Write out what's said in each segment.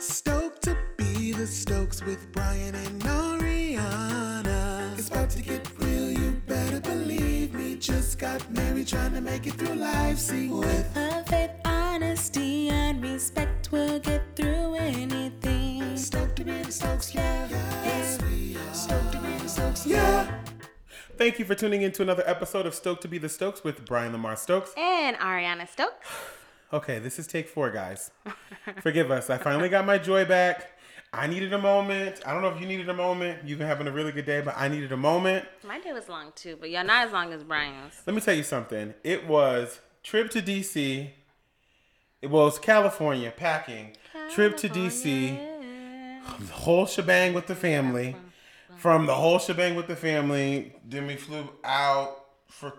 Stoked to be the Stokes with Brian and Ariana. It's about to get real, you better believe me. Just got married, trying to make it through life. See, with a faith, honesty, and respect, we'll get through anything. Stoked to be the Stokes, yeah. Yes, we are. Stoked to be the Stokes, yeah. Thank you for tuning in to another episode of Stoked to be the Stokes with Brian Lamar Stokes. And Ariana Stokes. Okay, this is take 4, guys. Forgive us. I finally got my joy back. I needed a moment. I don't know if you needed a moment. You've been having a really good day, but I needed a moment. My day was long, too, but y'all not as long as Brian's. Let me tell you something. It was trip to D.C. It was California, packing. California. Trip to D.C. The whole shebang with the family. From the whole shebang with the family, then we flew out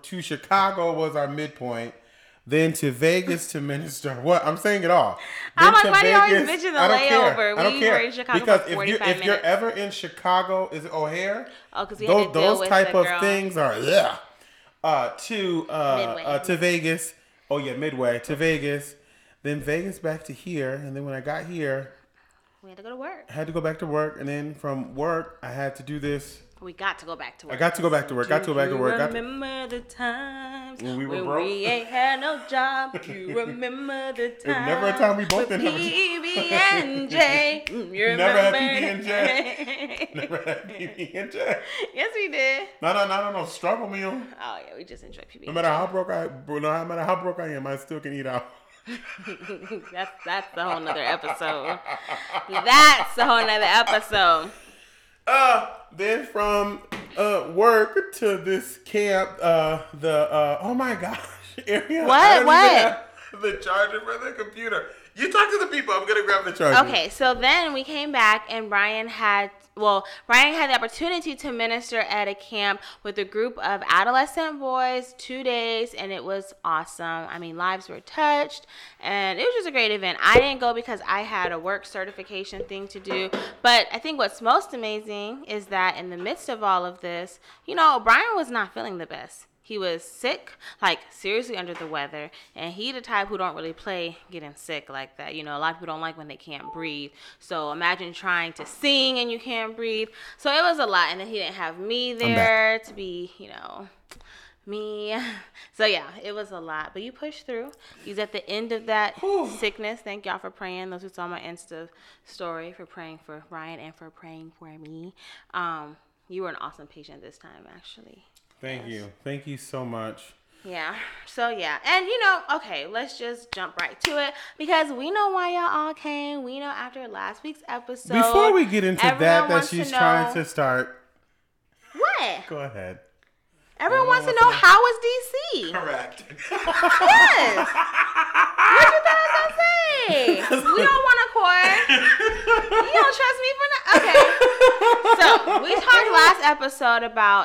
to Chicago was our midpoint. Then to Vegas to minister. What? I'm saying it all. I'm like, why do you always mention the layover? We were in Chicago because for 45 minutes. If you're ever in Chicago, is it O'Hare? Oh, because we had to deal with the girl. Those type of things are, yeah. To Vegas. Oh, yeah, Midway. To Vegas. Then Vegas back to here. And then when I got here, we had to go to work. I had to go back to work. And then from work, I had to do this. We got to go back to work. I got to go back to work. Remember the times when we were broke? We ain't had no job. You remember the times? There's never a time we both didn't have PB&J. You never had PB&J. Never had PB&J. Yes, we did. No. Struggle meal. Oh yeah, we just enjoy PB&J. No matter how broke I am, I still can eat out. That's a whole nother episode. Then from work to this camp, oh my gosh, Ariana. What? The charger for the computer. You talk to the people. I'm gonna grab the charger. Okay, so then we came back, and Brian had the opportunity to minister at a camp with a group of adolescent boys, 2 days, and it was awesome. I mean, lives were touched, and it was just a great event. I didn't go because I had a work certification thing to do, but I think what's most amazing is that in the midst of all of this, Brian was not feeling the best. He was sick, like seriously under the weather, and he the type who don't really play getting sick like that. A lot of people don't like when they can't breathe. So imagine trying to sing and you can't breathe. So it was a lot, and then he didn't have me there to be, me. So yeah, it was a lot, but you pushed through. He's at the end of that sickness. Thank y'all for praying. Those who saw my Insta story, for praying for Brian and for praying for me. You were an awesome patient this time, actually. Thank you. Thank you so much. Yeah. So, yeah. And, okay, let's just jump right to it because we know why y'all all came. We know after last week's episode. Before we get into that she's trying to start. What? Go ahead. Everyone wants to know how is D.C.? Correct. Yes. What you thought I was going to say? We don't want a core. You don't trust me for nothing. Okay. So we talked last episode about,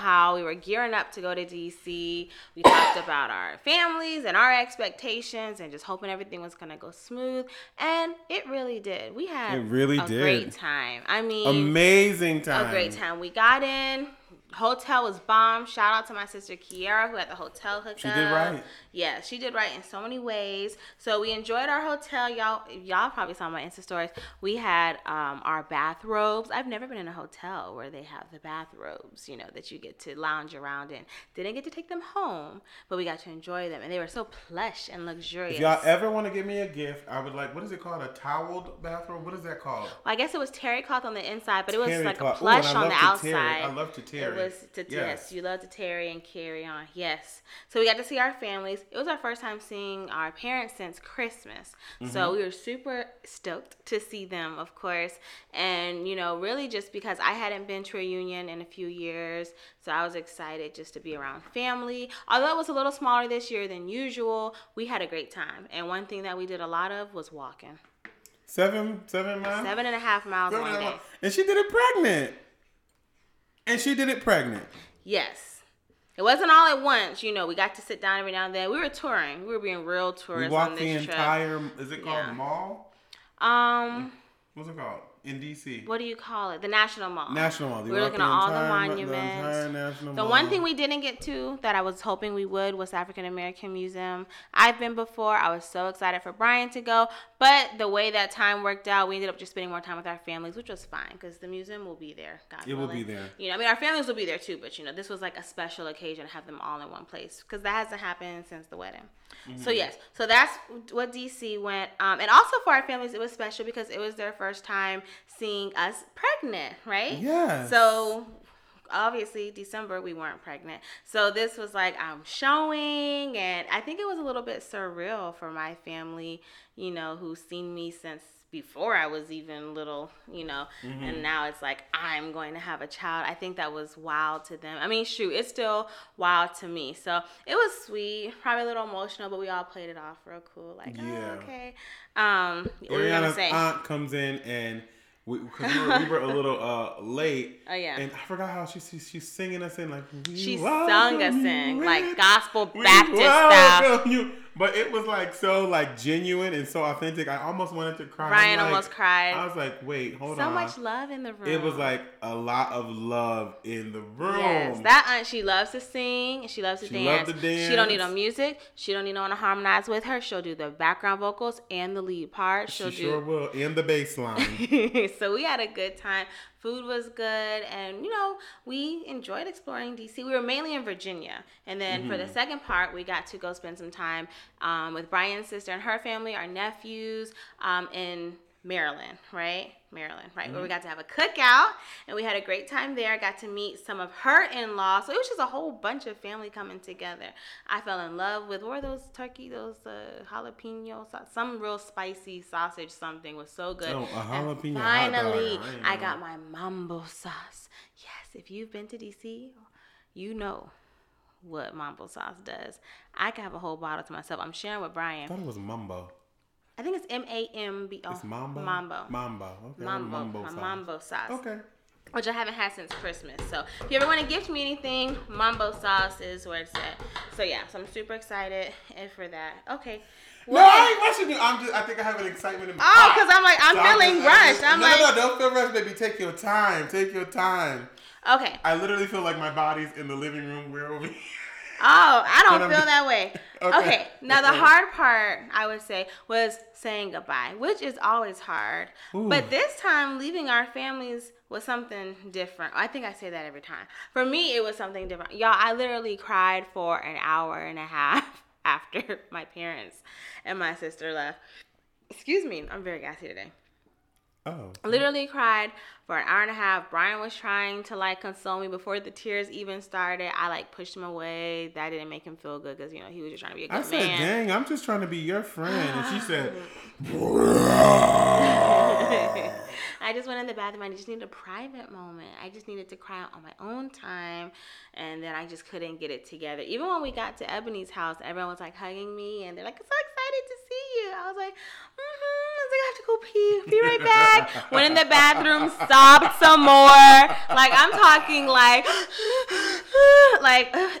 how we were gearing up to go to D.C. We talked about our families and our expectations and just hoping everything was going to go smooth. And it really did. We had a great time. I mean. Amazing time. A great time. We got in. Hotel was bomb. Shout out to my sister Kiara who had the hotel hookup. She did right. Yeah, she did right in so many ways. So we enjoyed our hotel. Y'all probably saw my Insta stories. We had our bathrobes. I've never been in a hotel where they have the bathrobes, that you get to lounge around in. Didn't get to take them home, but we got to enjoy them. And they were so plush and luxurious. If y'all ever want to give me a gift, I would like, what is it called? A toweled bathrobe? What is that called? Well, I guess it was terry cloth on the inside, but it was like a plush on the outside. I love to terry. Yes, you love to tarry and carry on. Yes. So we got to see our families. It was our first time seeing our parents since Christmas. Mm-hmm. So we were super stoked to see them, of course. And, really just because I hadn't been to a reunion in a few years. So I was excited just to be around family. Although it was a little smaller this year than usual, we had a great time. And one thing that we did a lot of was walking. 7 miles? 7.5 miles one day. And she did it pregnant. And she did it pregnant. Yes. It wasn't all at once. We got to sit down every now and then. We were touring. We were being real tourists on this trip. We walked the entire, is it called mall? What's it called? in D.C. What do you call it? The National Mall. National Mall. We're looking at all the monuments. The National Mall. The one thing we didn't get to that I was hoping we would was the African American Museum. I've been before. I was so excited for Brian to go. But the way that time worked out, we ended up just spending more time with our families, which was fine because the museum will be there. God willing. It will be there. You know, I mean, our families will be there too. But, you know, this was like a special occasion to have them all in one place because that hasn't happened since the wedding. Mm-hmm. So, yes. So that's what D.C. went. And also for our families, it was special because it was their first time seeing us pregnant, right? Yeah. So obviously December we weren't pregnant. So this was like I'm showing, and I think it was a little bit surreal for my family, you know, who's seen me since before I was even little, you know, mm-hmm. and now it's like I'm going to have a child. I think that was wild to them. I mean, shoot, it's still wild to me. So it was sweet, probably a little emotional, but we all played it off real cool. Like, yeah. Oh, okay. Ariana's aunt comes in and we were a little late. Oh, yeah. And I forgot how she's singing us in. Like, she sung us in, like gospel Baptist style. But it was like so like genuine and so authentic. I almost wanted to cry. Brian almost cried. I was like, wait, hold on. So much love in the room. It was like a lot of love in the room. Yes, that aunt, she loves to sing and she loves to dance. She loves to dance. She don't need no music. She don't need no one to harmonize with her. She'll do the background vocals and the lead part. She sure will. And the bass line. So we had a good time. Food was good, and, you know, we enjoyed exploring D.C. We were mainly in Virginia, and then mm-hmm. for the second part, we got to go spend some time with Brian's sister and her family, our nephews, in Maryland, right? Maryland, right, mm-hmm. where we got to have a cookout, and we had a great time there. I got to meet some of her in-laws, so it was just a whole bunch of family coming together. I fell in love with, what were those turkey, those jalapeno, some real spicy sausage something was so good. Oh, a jalapeno. And finally, I got my mambo sauce. Yes, if you've been to D.C., you know what mambo sauce does. I can have a whole bottle to myself. I'm sharing with Brian. I thought it was mambo. I think it's M-A-M-B-O. It's mambo? Mambo. Okay. Mambo sauce. Okay. Which I haven't had since Christmas. So if you ever want to gift me anything, mambo sauce is where it's at. So yeah, so I'm super excited for that. Okay. Well, no, I ain't rushing you. I think I have an excitement in my heart. Oh, because I'm like, I'm feeling rushed. Don't feel rushed, baby. Take your time. Okay. I literally feel like my body's in the living room. We're over here. Oh, I don't feel that way. Okay. Now, the hard part, I would say, was saying goodbye, which is always hard. Ooh. But this time, leaving our families was something different. I think I say that every time. For me, it was something different. Y'all, I literally cried for an hour and a half after my parents and my sister left. Excuse me. I'm very gassy today. Oh. Literally cried for an hour and a half. Brian was trying to like console me before the tears even started. I like pushed him away. That didn't make him feel good because, you know, he was just trying to be a good man. I said, dang, I'm just trying to be your friend. And she said, I just went in the bathroom. I just needed a private moment. I just needed to cry out on my own time. And then I just couldn't get it together. Even when we got to Ebony's house, everyone was like hugging me and they're like, it's so excited to see you. I was like, mm-hmm. I have to go pee. Be right back. Went in the bathroom, sobbed some more. Like, I'm talking like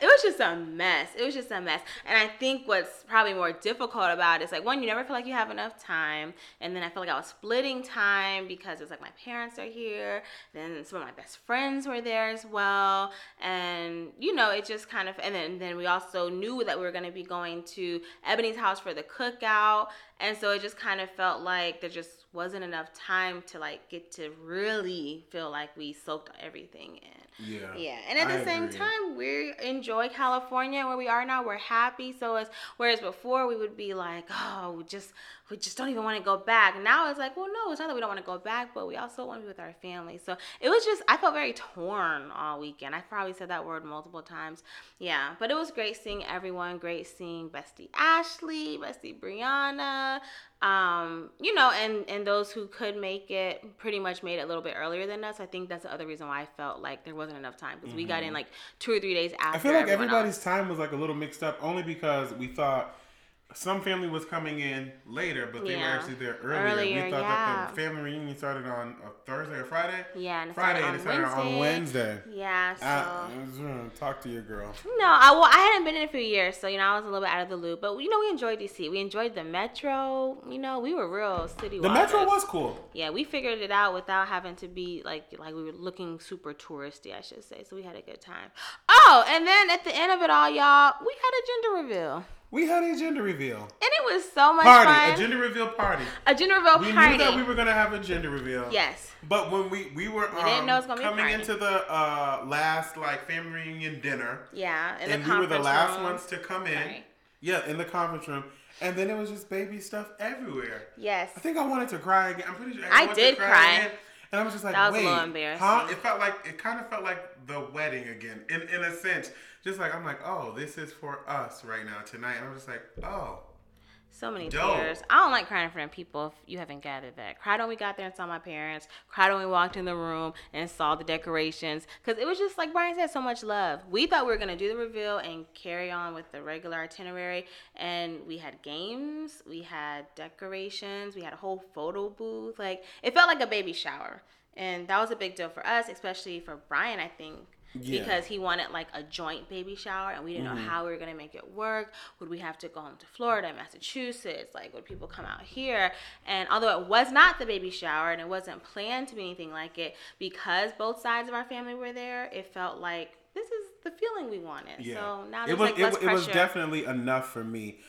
it was just a mess. And I think what's probably more difficult about it is, like, one, you never feel like you have enough time. And then I feel like I was splitting time because it's like my parents are here. Then some of my best friends were there as well. And, you know, it just kind of, and then we also knew that we were going to be going to Ebony's house for the cookout. And so it just kind of felt like there just wasn't enough time to like get to really feel like we soaked everything in. Yeah. Yeah. And at the same time, we enjoy California where we are now. We're happy. So it's, whereas before we would be like, oh, we just don't even want to go back. Now it's like, well, no, it's not that we don't want to go back, but we also want to be with our family. So it was just, I felt very torn all weekend. I probably said that word multiple times. Yeah. But it was great seeing everyone. Great seeing Bestie Ashley, Bestie Brianna, you know, and those who could make it pretty much made it a little bit earlier than us. I think that's the other reason why I felt like there wasn't enough time because mm-hmm. we got in like 2 or 3 days after. I feel like everybody's time was like a little mixed up only because we thought some family was coming in later, but they were actually there earlier. We thought that the family reunion started on a Thursday or Friday. Yeah, and it started on Wednesday. Yeah, so I was gonna talk to your girl. No, I hadn't been in a few years, so I was a little bit out of the loop. But we enjoyed DC. We enjoyed the metro. We were real city. The metro was cool. Yeah, we figured it out without having to be like we were looking super touristy, I should say. So we had a good time. Oh, and then at the end of it all, y'all, we had a gender reveal. We had a gender reveal. And it was so much fun. A gender reveal party. We knew that we were going to have a gender reveal. Yes. But when we were coming into the last family reunion dinner. Yeah. And we were the last ones to come in. Sorry. Yeah, in the conference room. And then it was just baby stuff everywhere. Yes. I think I wanted to cry again. I'm pretty sure I did cry. Again. And I was just like, that was a little embarrassing. Huh? It kind of felt like the wedding again, in a sense. Just like, I'm like, oh, this is for us right now tonight. And I'm just like, oh. So many tears. I don't like crying in front of people if you haven't gathered that. Cried when we got there and saw my parents. Cried when we walked in the room and saw the decorations. Because it was just, like Brian said, so much love. We thought we were going to do the reveal and carry on with the regular itinerary. And we had games. We had decorations. We had a whole photo booth. It felt like a baby shower. And that was a big deal for us, especially for Brian, I think. Yeah. Because he wanted a joint baby shower, and we didn't know how we were going to make it work. Would we have to go home to Florida, Massachusetts? Would people come out here? And although it was not the baby shower and it wasn't planned to be anything like it, because both sides of our family were there, it felt like this is the feeling we wanted. Yeah. So now there's less pressure. It was definitely enough for me.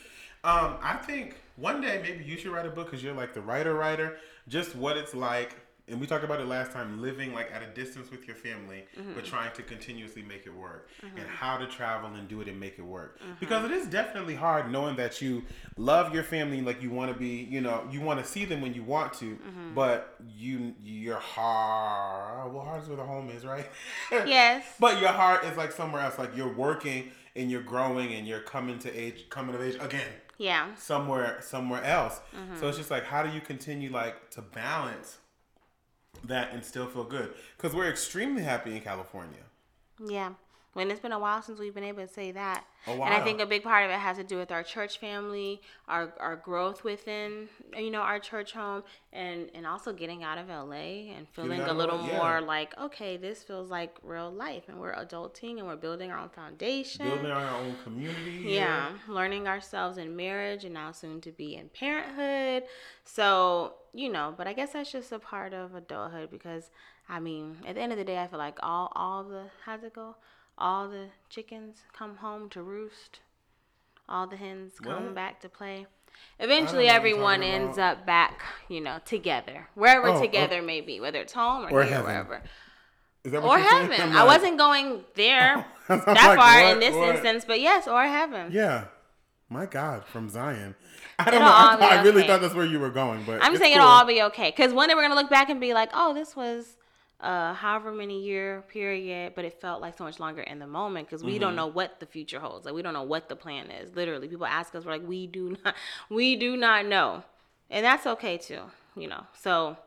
I think one day maybe you should write a book, because you're the writer, just what it's like. And we talked about it last time, living at a distance with your family, but trying to continuously make it work, and how to travel and do it and make it work. Because it is definitely hard knowing that you love your family, you want to be, you want to see them when you want to, but your heart, well, heart is where the home is, right? Yes. But your heart is somewhere else, you're working and you're growing and you're coming of age again. Yeah. Somewhere else. So it's just how do you continue to balance that and still feel good? Because we're extremely happy in California. Yeah. When it's been a while since we've been able to say that. A while. And I think a big part of it has to do with our church family, our growth within, our church home, and also getting out of LA and feeling a little more okay, this feels like real life, and we're adulting and we're building our own foundation. Building our own community. Yeah. Here. Learning ourselves in marriage and now soon to be in parenthood. So, but I guess that's just a part of adulthood, because, at the end of the day, I feel like all the chickens come home to roost. All the hens come back to play. Eventually, everyone ends up back, together. Wherever together may be, whether it's home or here, wherever. Is that what or heaven. I wasn't going there that far in this instance, but yes, or heaven. Yeah. My God, from Zion. I don't know. I really thought that's where you were going, but I'm saying it'll all be okay. Because one day we're going to look back and be like, oh, this was however many year period, but it felt like so much longer in the moment, because we don't know what the future holds. We don't know what the plan is. Literally, people ask us, we're like, we do not know, and that's okay too, So,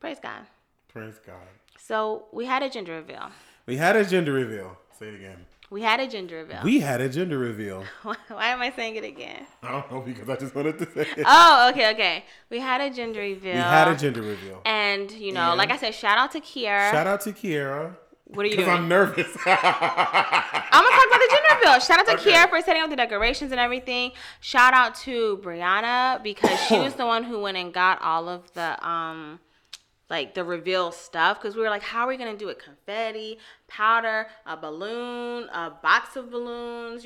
praise God. Praise God. So we had a gender reveal. We had a gender reveal. Say it again. We had a gender reveal. We had a gender reveal. Why am I saying it again? I don't know, because I just wanted to say it. Oh, okay. We had a gender reveal. We had a gender reveal. And, and like I said, shout out to Kiara. Shout out to Kiara. What are you doing? Because I'm nervous. I'm going to talk about the gender reveal. Shout out to Kiara for setting up the decorations and everything. Shout out to Brianna, because she was the one who went and got all of the... the reveal stuff, because we were like, how are we going to do it? Confetti, powder, a balloon, a box of balloons,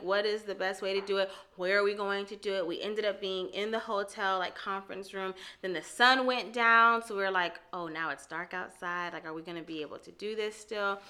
what is the best way to do it? Where are we going to do it? We ended up being in the hotel, conference room. Then the sun went down, so we were like, oh, now it's dark outside. Are we going to be able to do this still?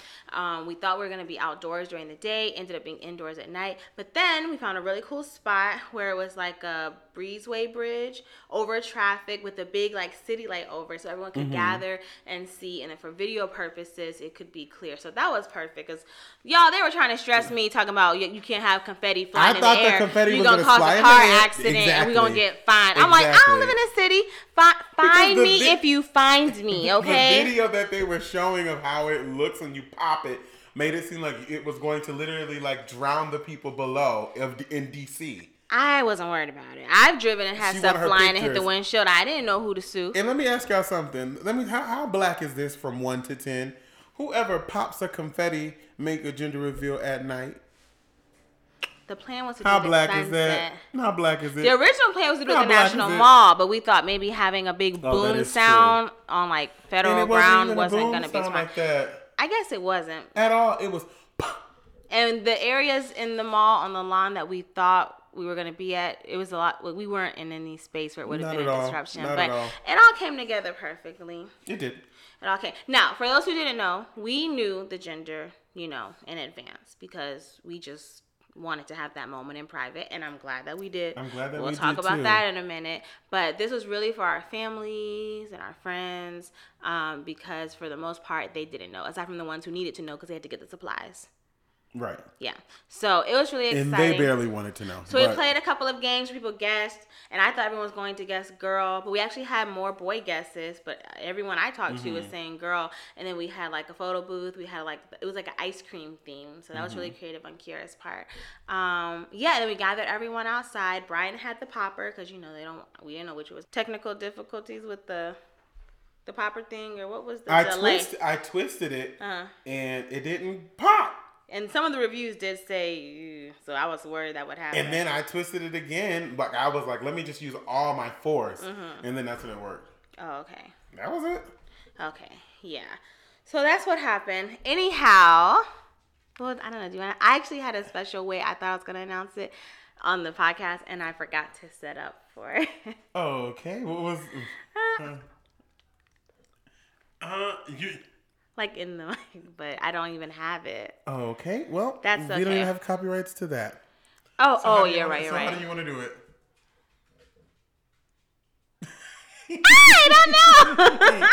We thought we were going to be outdoors during the day, ended up being indoors at night. But then we found a really cool spot where it was a breezeway bridge over traffic with a big city light over. So everyone could gather and see. And then for video purposes, it could be clear. So that was perfect, because, y'all, they were trying to stress me talking about you can't have confetti flying in the air. I thought the confetti was going to cause a car accident, and we're going to get fined. I'm like, I don't live in a city. Find me if you find me, okay? The video that they were showing of how it looks when you pop it made it seem like it was going to literally drown the people below in D.C. I wasn't worried about it. I've driven and had stuff flying and hit the windshield. I didn't know who to sue. And let me ask y'all something. How black is this from 1 to 10? Whoever pops a confetti, make a gender reveal at night. The plan was to do it at sunset. How black is that? How black is it? The original plan was to do it at the National Mall, but we thought maybe having a big boom sound on like federal ground wasn't going to be smart. Like that. I guess it wasn't. At all. It was. And the areas in the mall on the lawn that we thought we were going to be at, it was a lot. We weren't in any space where it would have been a disruption. But it all came together perfectly. It did. It all came. Now, for those who didn't know, we knew the gender, in advance because we just wanted to have that moment in private, and I'm glad that we did. I'm glad that we did. We'll talk about that in a minute. But this was really for our families and our friends, because for the most part they didn't know, aside from the ones who needed to know because they had to get the supplies. Right. Yeah. So it was really exciting. And they barely wanted to know. So we played a couple of games where people guessed, and I thought everyone was going to guess girl, but we actually had more boy guesses, but everyone I talked to was saying girl. And then we had like a photo booth. We had it was like an ice cream theme. So that was really creative on Kiara's part. And then we gathered everyone outside. Brian had the popper because, we didn't know which was technical difficulties with the popper thing or what was the delay. I twisted it and it didn't pop. And some of the reviews did say, so I was worried that would happen. And then I twisted it again. Like I was like, let me just use all my force. Mm-hmm. And then that's when it worked. Oh, okay. That was it. Okay. Yeah. So that's what happened. Anyhow, well, I don't know. I actually had a special way. I thought I was going to announce it on the podcast, and I forgot to set up for it. Okay. What was... Like in the mic, but I don't even have it. Okay, well, that's okay. We don't even have copyrights to that. You're right. How do you want to do it? I don't know.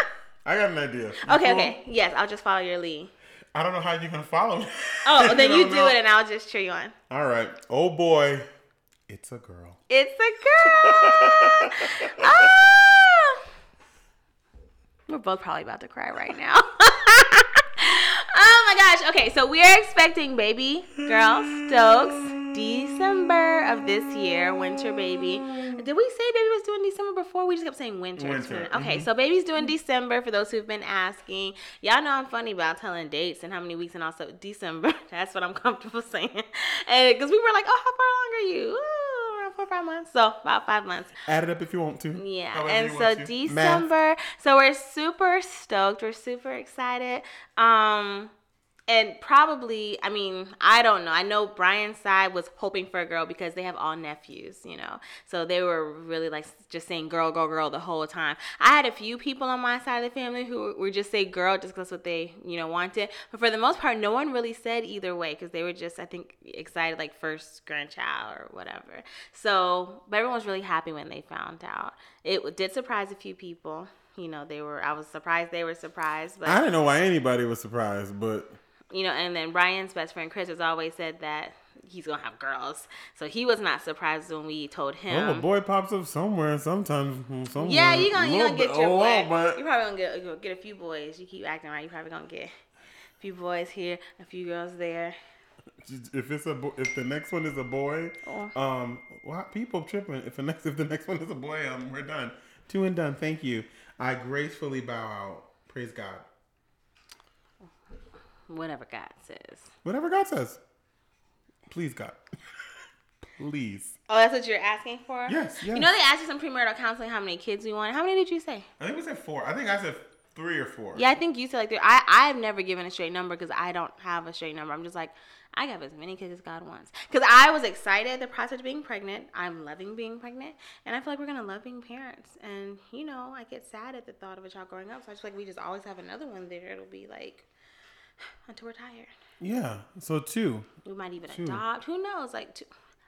I got an idea. Okay. Yes, I'll just follow your lead. I don't know how you're going to follow me. Oh, then you do it and I'll just cheer you on. All right. Oh, boy. It's a girl. It's a girl. We're both probably about to cry right now. Oh my gosh. Okay, so we are expecting baby girl Stokes December of this year, winter baby. Did we say baby was doing December before? We just kept saying winter. Okay, so baby's doing December for those who've been asking. Y'all know I'm funny about telling dates and how many weeks and also December. That's what I'm comfortable saying. And because we were like, oh, how far along are you? Ooh. 4 or 5 months. So about 5 months. Add it up if you want to. Yeah. However and so December. Math. So we're super stoked. We're super excited. And probably, I don't know. I know Brian's side was hoping for a girl because they have all nephews, So they were really like just saying girl, girl, girl the whole time. I had a few people on my side of the family who were just say girl just because that's what they, wanted. But for the most part, no one really said either way because they were just, I think, excited like first grandchild or whatever. So, but everyone was really happy when they found out. It did surprise a few people. I was surprised they were surprised. But I didn't know why anybody was surprised, but... and then Brian's best friend, Chris, has always said that he's going to have girls. So he was not surprised when we told him. Well, a boy pops up somewhere sometimes. Yeah, you're going to get your boy. You're probably going to get a few boys. You keep acting right. You're probably going to get a few boys here, a few girls there. If the next one is a boy, people tripping. If the next one is a boy, we're done. 2 and done. Thank you. I gracefully bow out. Praise God. Whatever God says. Please, God. Please. Oh, that's what you're asking for? Yes. They asked you some premarital counseling how many kids we wanted. How many did you say? I think we said 4. I think I said 3 or 4. Yeah, I think you said like 3. I've never given a straight number because I don't have a straight number. I'm just like, I have as many kids as God wants. Because I was excited the process of being pregnant. I'm loving being pregnant. And I feel like we're going to love being parents. And, I get sad at the thought of a child growing up. So I just feel like we just always have another one there. It'll be like... until we're tired. Yeah. So 2. We might even adopt. Who knows? Like 2.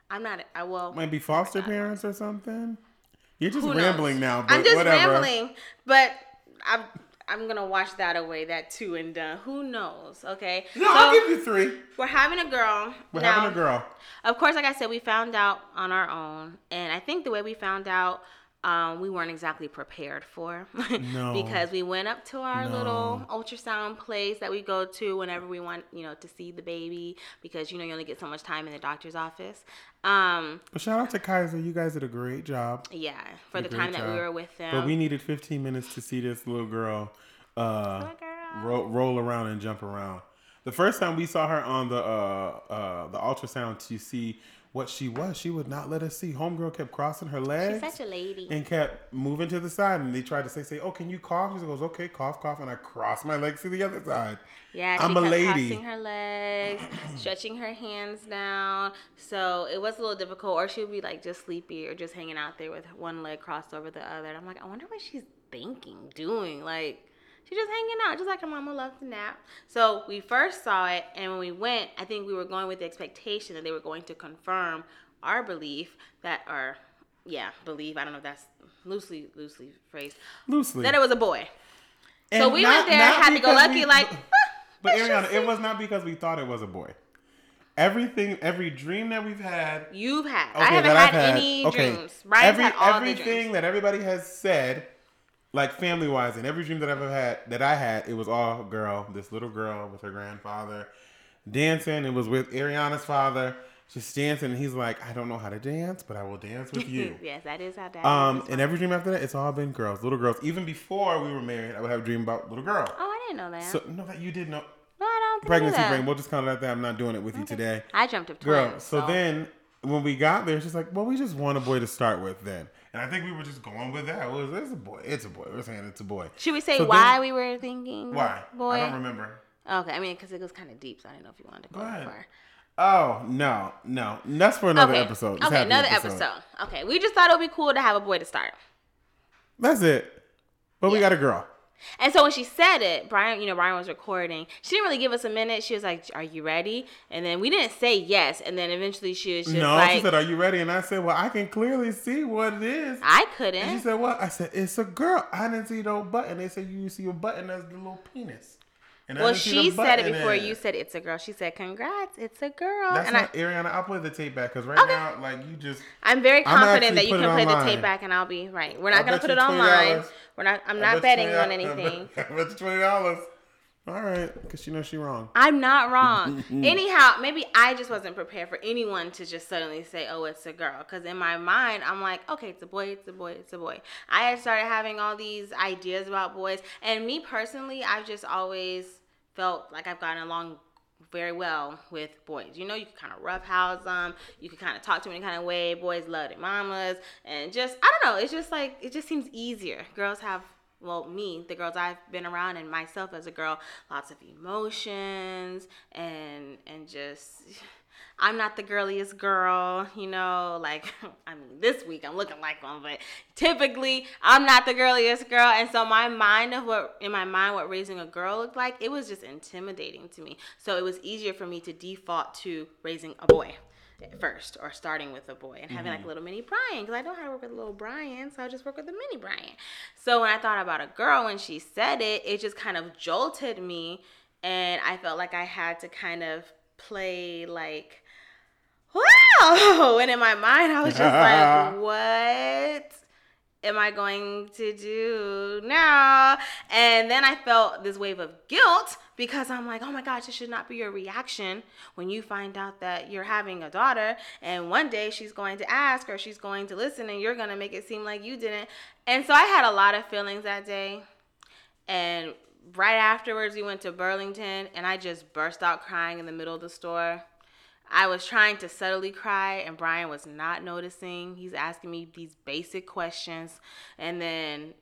I'm not. I will. Might be foster parents or something. You're just rambling now. But I'm just rambling. But I'm gonna wash that away. That 2 and done. Who knows? Okay. No, so I'll give you 3. We're having a girl. Of course, like I said, we found out on our own, and I think the way we found out we weren't exactly prepared for. No. Because we went up to our little ultrasound place that we go to whenever we want, you know, to see the baby, because, you know, you only get so much time in the doctor's office. But shout out to Kaiser. You guys did a great job. Yeah. For the time that we were with them. But we needed 15 minutes to see this little girl, roll around and jump around. The first time we saw her on the ultrasound to see what she would not let us see. Homegirl kept crossing her legs. She's such a lady. And kept moving to the side. And they tried to say, "Oh, can you cough?" She goes, "Okay, cough, cough." And I cross my legs to the other side. Yeah, she kept crossing her legs, stretching her hands down. So it was a little difficult. Or she would be like just sleepy or just hanging out there with one leg crossed over the other. And I'm like, I wonder what she's thinking, doing. Like, she's just hanging out, just like her mama loves to nap. So we first saw it, and when we went, I think we were going with the expectation that they were going to confirm our belief that belief. I don't know if that's loosely phrased. Loosely. That it was a boy. And so we went there, had to go lucky, But Ariana, it was not because we thought it was a boy. Every dream that we've had. You've had. Okay, I haven't had any dreams. Brian's had all the dreams. Everything that everybody has said, like family-wise, and every dream that I've ever had, it was all girl. This little girl with her grandfather dancing. It was with Ariana's father. She's dancing, and he's like, "I don't know how to dance, but I will dance with you." Yes, that is how that. And every dream after that, it's all been girls, little girls. Even before we were married, I would have a dream about little girl. Oh, I didn't know that. So no, that you did know. No, I don't think pregnancy that. Brain. We'll just count it out that. I'm not doing it with you today. I dreamt of twins. Girl. So then, when we got there, she's like, "Well, we just want a boy to start with then." And I think we were just going with that. Well, it's a boy. It's a boy. We're saying it's a boy. Should we say we were thinking? Why? Boy? I don't remember. Okay. I mean, because it goes kind of deep, so I didn't know if you wanted to go that far. Oh, no. That's for another episode. Okay. We just thought it would be cool to have a boy to start. That's it. But we got a girl. And so when she said it, Brian was recording. She didn't really give us a minute. She was like, "Are you ready?" And then we didn't say yes. And then eventually she was just she said, "Are you ready?" And I said, "Well, I can clearly see what it is." I couldn't. And she said, "What?" I said, "It's a girl. I didn't see no button." They said, "You see a button, that's the little penis." And well, she said it before you said it's a girl. She said, "Congrats, it's a girl." That's Ariana, I'll play the tape back because now, you just. I'm very confident that you can play the tape back and I'll be right. We're not going to put it online. We're not. I'm not betting on anything. I bet you $20. All right, because you know she's wrong. I'm not wrong. Anyhow, maybe I just wasn't prepared for anyone to just suddenly say, "Oh, it's a girl." Because in my mind, I'm like, okay, it's a boy, it's a boy, it's a boy. I had started having all these ideas about boys. And me personally, I've just always felt like I've gotten along very well with boys. You know, you can kind of roughhouse them. You can kind of talk to them in any kind of way. Boys love their mamas. And just, I don't know. It's just like, it just seems easier. Girls have... Well, the girls I've been around and myself as a girl, lots of emotions and just, I'm not the girliest girl, you know, like, I mean, this week I'm looking like one, but typically I'm not the girliest girl. And so what raising a girl looked like, it was just intimidating to me. So it was easier for me to default to raising a boy first, or starting with a boy and having like a little mini Brian, because I know how to work with a little Brian, so I just work with a mini Brian. So when I thought about a girl, when she said it, it just kind of jolted me, and I felt like I had to kind of play like, wow, and in my mind I was just like, what am I going to do now? And then I felt this wave of guilt because I'm like, oh my gosh, this should not be your reaction when you find out that you're having a daughter and one day she's going to ask or she's going to listen and you're going to make it seem like you didn't. And so I had a lot of feelings that day. And right afterwards, we went to Burlington and I just burst out crying in the middle of the store. I was trying to subtly cry, and Brian was not noticing. He's asking me these basic questions, and then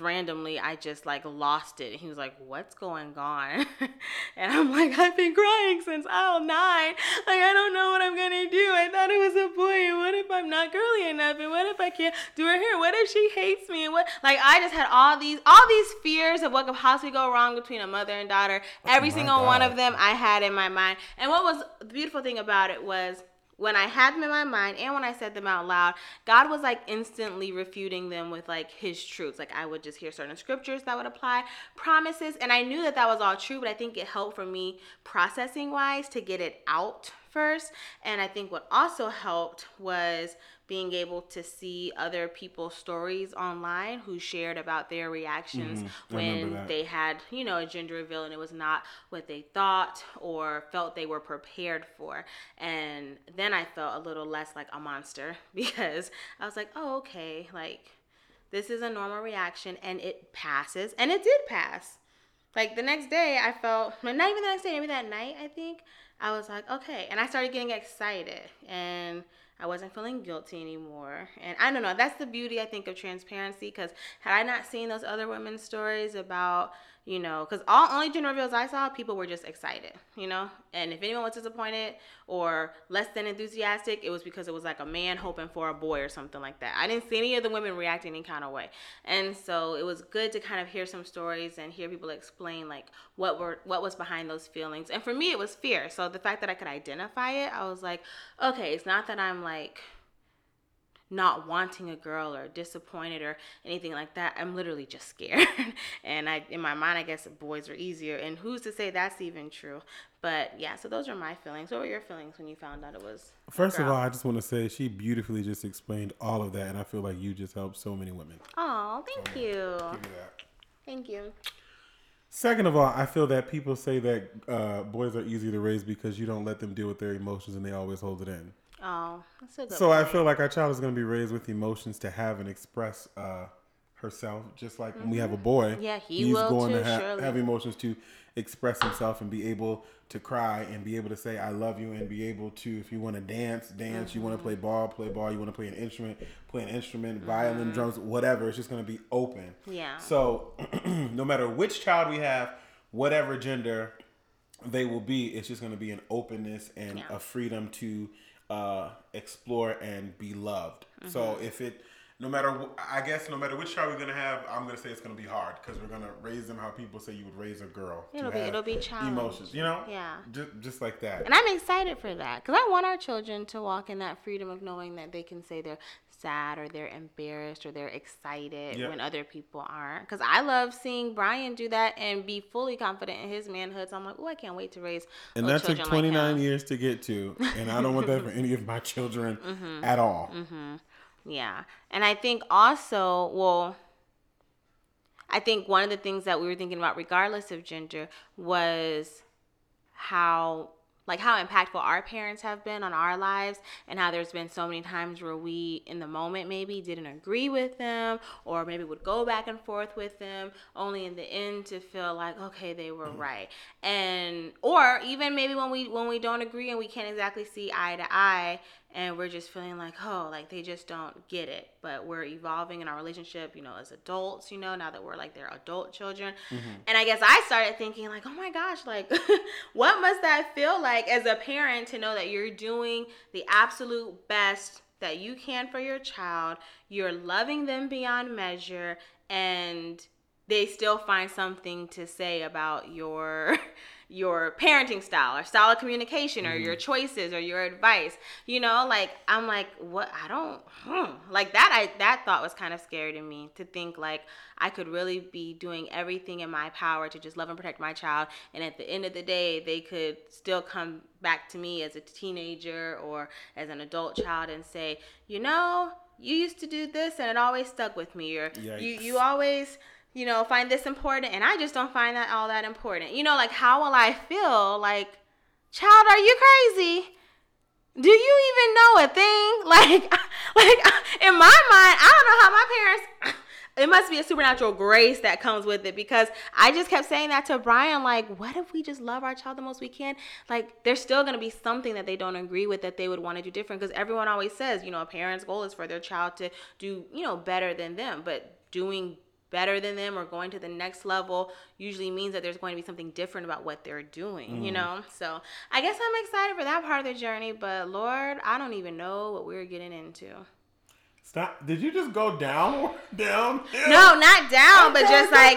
randomly, I just like lost it. And he was like, "What's going on?" And I'm like, "I've been crying since aisle 9. Like, I don't know what I'm gonna do. I thought it was a boy. And what if I'm not girly enough? And what if I can't do her hair? What if she hates me? And what?" Like, I just had all these fears of what could possibly go wrong between a mother and daughter. Every single one of them I had in my mind. And what was the beautiful thing about it was, when I had them in my mind and when I said them out loud, God was like instantly refuting them with like his truths. Like I would just hear certain scriptures that would apply, promises. And I knew that was all true, but I think it helped for me processing wise to get it out first. And I think what also helped was being able to see other people's stories online who shared about their reactions when they had, you know, a gender reveal and it was not what they thought or felt they were prepared for. And then I felt a little less like a monster because I was like, oh, okay, like this is a normal reaction and it passes. And it did pass. Like the next day I felt, not even the next day, maybe that night I think, I was like, okay. And I started getting excited and I wasn't feeling guilty anymore. And I don't know, that's the beauty, I think, of transparency, because had I not seen those other women's stories about, you know, because all only gender reveals I saw, people were just excited, you know? And if anyone was disappointed or less than enthusiastic, it was because it was like a man hoping for a boy or something like that. I didn't see any of the women react any kind of way. And so it was good to kind of hear some stories and hear people explain like what was behind those feelings. And for me, it was fear. So the fact that I could identify it, I was like, okay, it's not that I'm like not wanting a girl or disappointed or anything like that. I'm literally just scared. And in my mind, I guess boys are easier. And who's to say that's even true? But yeah, so those are my feelings. What were your feelings when you found out it was a girl? First of all, I just want to say she beautifully just explained all of that. And I feel like you just helped so many women. Oh, thank you. Give you that. Thank you. Second of all, I feel that people say that boys are easy to raise because you don't let them deal with their emotions and they always hold it in. Oh, that's a good So point. I feel like our child is going to be raised with emotions to have and express herself, just like when we have a boy. Yeah, he's will going too, to have emotions to express himself and be able to cry and be able to say, I love you, and be able to, if you want to dance, you want to play ball, you want to play an instrument, violin, drums, whatever. It's just going to be open. Yeah. So no matter which child we have, whatever gender they will be, it's just going to be an openness and a freedom to explore and be loved. So no matter which child we're going to have, I'm going to say it's going to be hard because we're going to raise them how people say you would raise a girl. It'll be challenging. Emotions, you know? Yeah. Just like that. And I'm excited for that because I want our children to walk in that freedom of knowing that they can say they're sad or they're embarrassed or they're excited when other people aren't. Because I love seeing Brian do that and be fully confident in his manhood. So I'm like, oh, I can't wait to raise little children. And that took 29 years to get to. And I don't want that for any of my children at all. Mm-hmm. Yeah. And I think also, I think one of the things that we were thinking about regardless of gender was how impactful our parents have been on our lives and how there's been so many times where we, in the moment maybe, didn't agree with them or maybe would go back and forth with them only in the end to feel like, okay, they were right. And, or even maybe when we don't agree and we can't exactly see eye to eye and we're just feeling like, oh, like they just don't get it. But we're evolving in our relationship, you know, as adults, you know, now that we're like their adult children. And I guess I started thinking like, oh my gosh, like what must that feel like as a parent to know that you're doing the absolute best that you can for your child, you're loving them beyond measure, and they still find something to say about your parenting style or style of communication or your choices or your advice, you know, like, I'm like, what? I don't, like that thought was kind of scary to me, to think like I could really be doing everything in my power to just love and protect my child. And at the end of the day, they could still come back to me as a teenager or as an adult child and say, you know, you used to do this and it always stuck with me, or you always, you know, find this important, and I just don't find that all that important. You know, like, how will I feel? Like, child, are you crazy? Do you even know a thing? Like in my mind, I don't know how my parents, it must be a supernatural grace that comes with it, because I just kept saying that to Brian, like, what if we just love our child the most we can? Like, there's still going to be something that they don't agree with that they would want to do different, because everyone always says, you know, a parent's goal is for their child to do, you know, better than them, but doing better than them or going to the next level usually means that there's going to be something different about what they're doing, you know? So I guess I'm excited for that part of their journey, but Lord, I don't even know what we're getting into. Stop. Did you just go down? Hill? No, not down, but just like,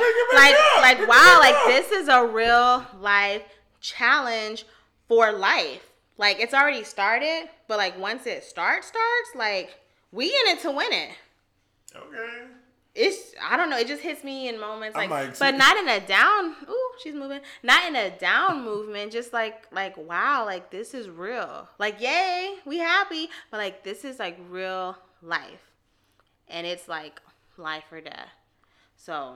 wow, like this is a real life challenge for life. Like it's already started, but like once it starts, like we in it to win it. Okay. It's, I don't know, it just hits me in moments, like but not in a down, ooh, she's moving. Not in a down movement, just like wow, like this is real. Like, yay, we happy. But like this is like real life. And it's like life or death. So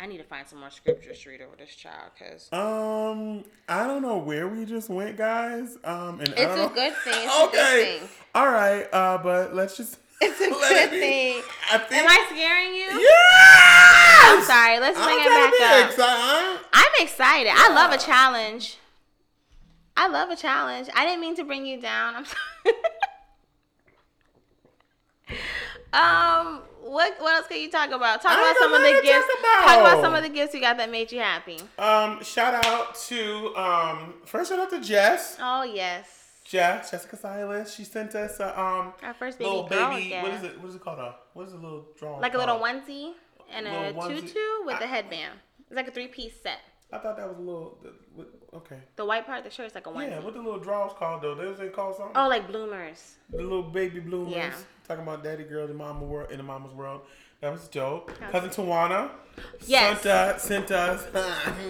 I need to find some more scriptures to read over this child, cause I don't know where we just went, guys. And it's a good thing. It's okay, a good thing. All right. But let's just. It's a good thing. I think... Am I scaring you? Yes! I'm sorry. Let's bring it back up. I'm excited. Yeah. I love a challenge. I love a challenge. I didn't mean to bring you down. I'm sorry. What else can you talk about? Talk about some of the gifts. Talk about some of the gifts you got that made you happy. Shout out to first shout out to Jess. Oh yes. Jess, Jessica Silas. She sent us a our first baby little girl baby. Again. What is it? What is it called? What is the little drawing? Like called? A little onesie and a tutu with a headband. It's like a 3-piece set. I thought that was a little okay. The white part of the shirt is like a onesie. Yeah, what the little draws called though? They called something. Oh, like bloomers. The little baby bloomers. Yeah. Talking about daddy girl in the mama's world. That was dope. Okay. Cousin Tawana. Yes. Sent us.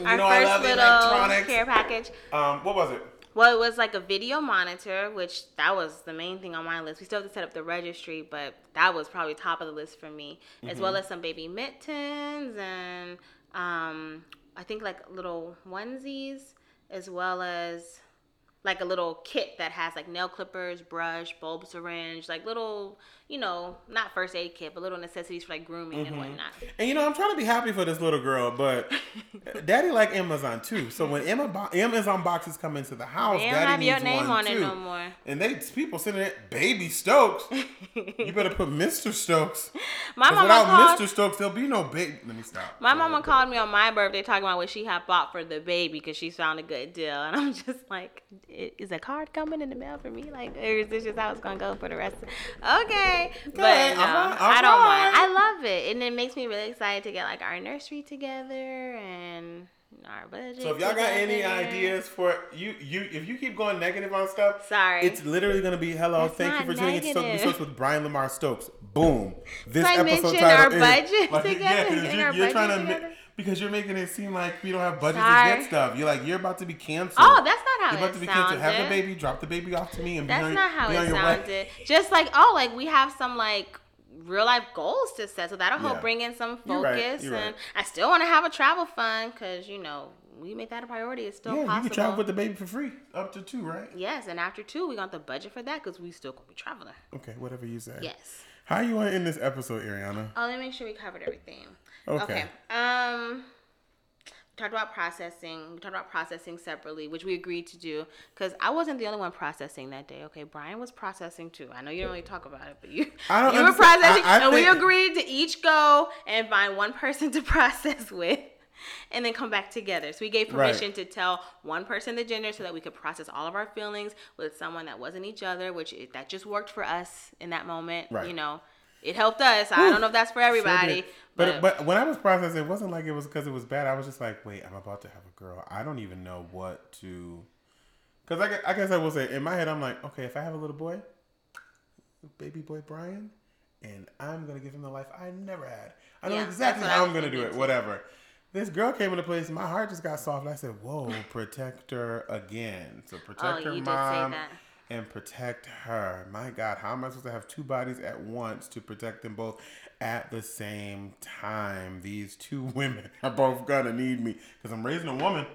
Our first little care package. What was it? Well, it was like a video monitor, which that was the main thing on my list. We still have to set up the registry, but that was probably top of the list for me, as well as some baby mittens and I think like little onesies, as well as like a little kit that has like nail clippers, brush, bulb syringe, like little, you know, not first aid kit, but little necessities for like grooming and whatnot. And you know, I'm trying to be happy for this little girl, but daddy like Amazon too. So when Amazon boxes come into the house, they don't have your name on it no more. And they people sending it, baby Stokes. You better put Mr. Stokes. My mama without called, Mr. Stokes, there'll be no baby. Let me stop. My mama called me on my birthday talking about what she had bought for the baby because she found a good deal, and I'm just like. Is a card coming in the mail for me? Like, or is this just how it's going to go for the rest of it? Okay. But no, I don't mind. I love it. And it makes me really excited to get, like, our nursery together and our budget. So if y'all together. Got any ideas for, if you keep going negative on stuff, sorry, it's literally going to be, hello, it's thank you for tuning in to Stokes with Brian Lamar Stokes. Boom. This so episode title our budget like, together. Yeah, you're trying to... Together? Because you're making it seem like we don't have budget to get stuff. You're like, you're about to be canceled. Oh, that's not how it sounded. You're about to be canceled. Have the baby, drop the baby off to me. And that's not how it sounded. Just like, oh, like we have some like real life goals to set. So that'll help bring in some focus. And I still want to have a travel fund because, you know, we make that a priority. It's still possible. You can travel with the baby for free up to 2, right? Yes. And after 2, we got the budget for that because we still going to be traveling. Okay. Whatever you say. Yes. How you want to end this episode, Ariana? Oh, let me make sure we covered everything. Okay. We talked about processing. We talked about processing separately, which we agreed to do because I wasn't the only one processing that day. Okay, Brian was processing too. I know you don't really talk about it, but you were processing, and we agreed to each go and find one person to process with. And then come back together. So we gave permission to tell one person the gender so that we could process all of our feelings with someone that wasn't each other, that just worked for us in that moment. Right. You know, it helped us. Ooh, I don't know if that's for everybody. Sure but when I was processing, it wasn't like it was because it was bad. I was just like, wait, I'm about to have a girl. I don't even know what to... Because I guess I will say, in my head, I'm like, okay, if I have a little boy, baby boy Brian, and I'm going to give him the life I never had. I know exactly how I'm going to do it. Whatever. This girl came into place and my heart just got soft. And I said, whoa, protect her again. So protect her mom and protect her. My God, how am I supposed to have 2 bodies at once to protect them both at the same time? These 2 women are both going to need me because I'm raising a woman.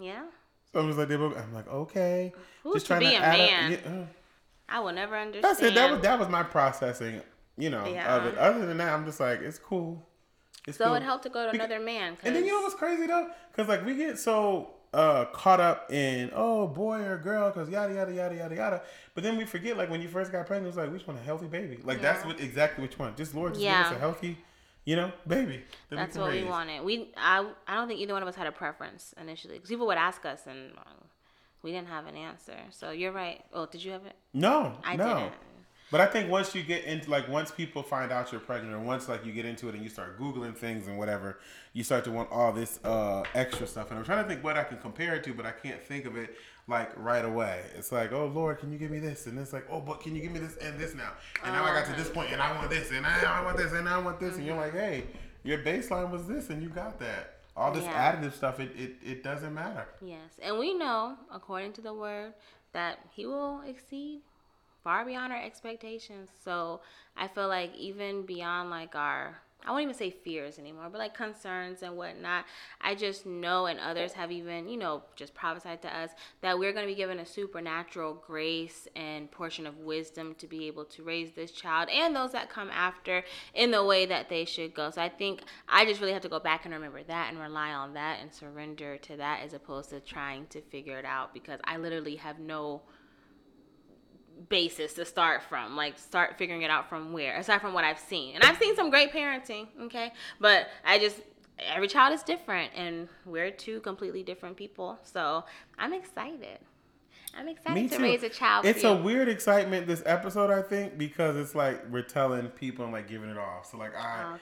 Yeah. So I'm just like, I'm like, okay. Who's just trying to be a man? I will never understand. That's it. That was my processing, you know, of it. Other than that, I'm just like, it's cool. It helped to go to another man. And then you know what's crazy though? Because like we get so caught up in, oh, boy or girl, because yada, yada, yada, yada, yada. But then we forget like when you first got pregnant, it was like, we just want a healthy baby. Like that's exactly which one. Just Lord, just give us a healthy, you know, baby. That's what we wanted. I don't think either one of us had a preference initially. Because people would ask us and we didn't have an answer. So you're right. Oh, did you have it? No, I didn't. But I think once you get into, like, once people find out you're pregnant, or once, like, you get into it and you start Googling things and whatever, you start to want all this extra stuff. And I'm trying to think what I can compare it to, but I can't think of it, like, right away. It's like, oh, Lord, can you give me this? And it's like, oh, but can you give me this and this now? And now I got to this point, and I want this, and I want this, and I want this. And you're like, hey, your baseline was this, and you got that. all this additive stuff, it doesn't matter. Yes. And we know, according to the word, that he will exceed far beyond our expectations. So I feel like even beyond like our, I won't even say fears anymore, but like concerns and whatnot. I just know, and others have even, just prophesied to us that we're going to be given a supernatural grace and portion of wisdom to be able to raise this child and those that come after in the way that they should go. So I think I just really have to go back and remember that and rely on that and surrender to that as opposed to trying to figure it out, because I literally have no basis to start from, like start figuring it out from where, aside from what I've seen. And I've seen some great parenting, okay, but I just, every child is different and we're two completely different people. So I'm excited to raise a child. It's a weird excitement this episode, I think, because it's like we're telling people and like giving it all. So like I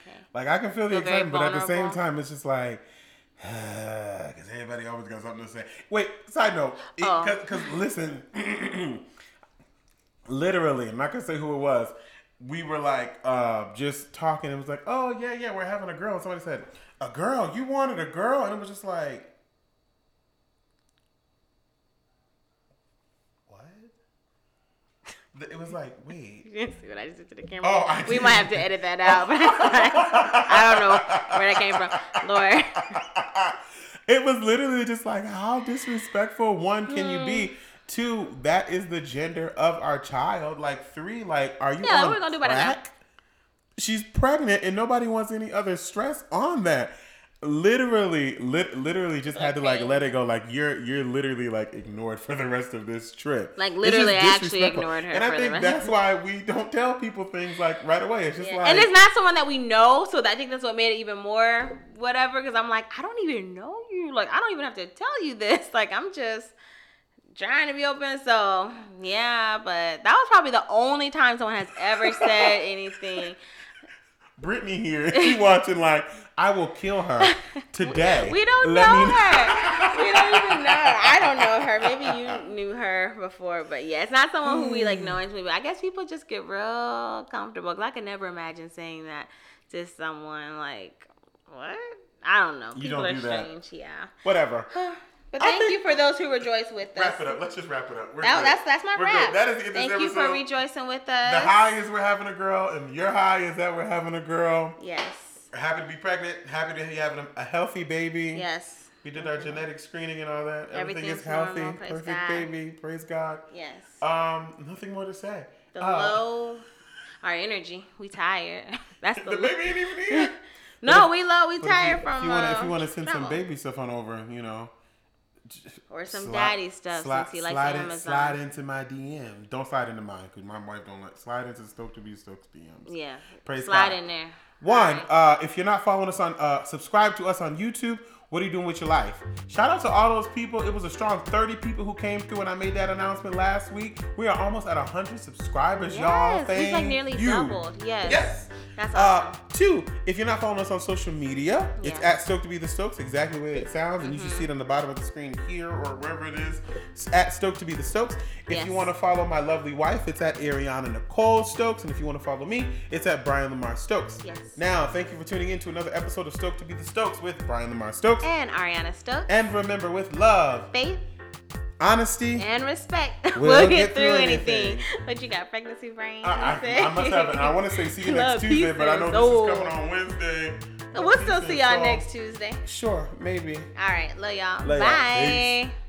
can feel the excitement, but at the same time it's just like, because everybody always got something to say. Wait, side note, because listen, literally, I'm not going to say who it was. We were like just talking. It was like, oh, yeah, we're having a girl. And somebody said, a girl? You wanted a girl? And it was just like, what? It was like, wait. You didn't see what I just did to the camera. Oh, we might have to edit that out. But I don't know where that came from. Lord. It was literally just like, how disrespectful, one, can you be? Two, that is the gender of our child. Like, three, like, are you on we're gonna do crack? She's pregnant and nobody wants any other stress on that. Literally just had to, like, let it go. Like, you're literally, like, ignored for the rest of this trip. Like, literally, I actually ignored her. And I think that's why we don't tell people things, like, right away. It's just like... And it's not someone that we know, so I think that's what made it even more whatever. Because I'm like, I don't even know you. Like, I don't even have to tell you this. Like, I'm just... trying to be open, so yeah, but that was probably the only time someone has ever said anything. Brittany here, she watching like, I will kill her today. We don't know her. We don't even know her. I don't know her. Maybe you knew her before, but yeah, it's not someone who we like know intimately. But I guess people just get real comfortable, because I could never imagine saying that to someone. Like, what? I don't know. People don't do that. Strange, yeah. Whatever. But thank you for those who rejoice with us. Wrap it up. Let's just wrap it up. That's my wrap. That is the end of this episode. Thank you for rejoicing with us. The high is we're having a girl, and your high is that we're having a girl. Yes. Happy to be pregnant. Happy to be having a healthy baby. Yes. We did our genetic screening and all that. Everything is healthy. Normal, perfect baby. Praise God. Yes. Nothing more to say. The low, our energy. We tired. That's the baby ain't even here. No, we low. We tired from. If you want to send some baby stuff on over, Or some daddy stuff. Since he likes Amazon. Slide into my DM. Don't slide into mine, because my wife don't like. Slide into Stoked to be Stokes DMs. Yeah. Praise God. Slide in there. One, right. If you're not following us on, subscribe to us on YouTube. What are you doing with your life? Shout out to all those people. It was a strong 30 people who came through when I made that announcement last week. We are almost at 100 subscribers, y'all. Thank you. It's like nearly doubled. Yes. That's awesome. Two, if you're not following us on social media, it's at Stoked to be the Stokes, exactly the way it sounds. And you should see it on the bottom of the screen here or wherever it is. It's at Stoked to be the Stokes. If you want to follow my lovely wife, it's at Ariana Nicole Stokes. And if you want to follow me, it's at Brian Lamar Stokes. Yes. Now, thank you for tuning in to another episode of Stoked to be the Stokes with Brian Lamar Stokes. And Ariana Stokes. And remember, with love, faith, honesty, and respect, we'll get through anything. But you got pregnancy brain. I must have it. I want to say see you next Tuesday, but I know this is coming on Wednesday. We'll still see y'all next Tuesday. Sure, maybe. All right. Love y'all. Bye. Peace.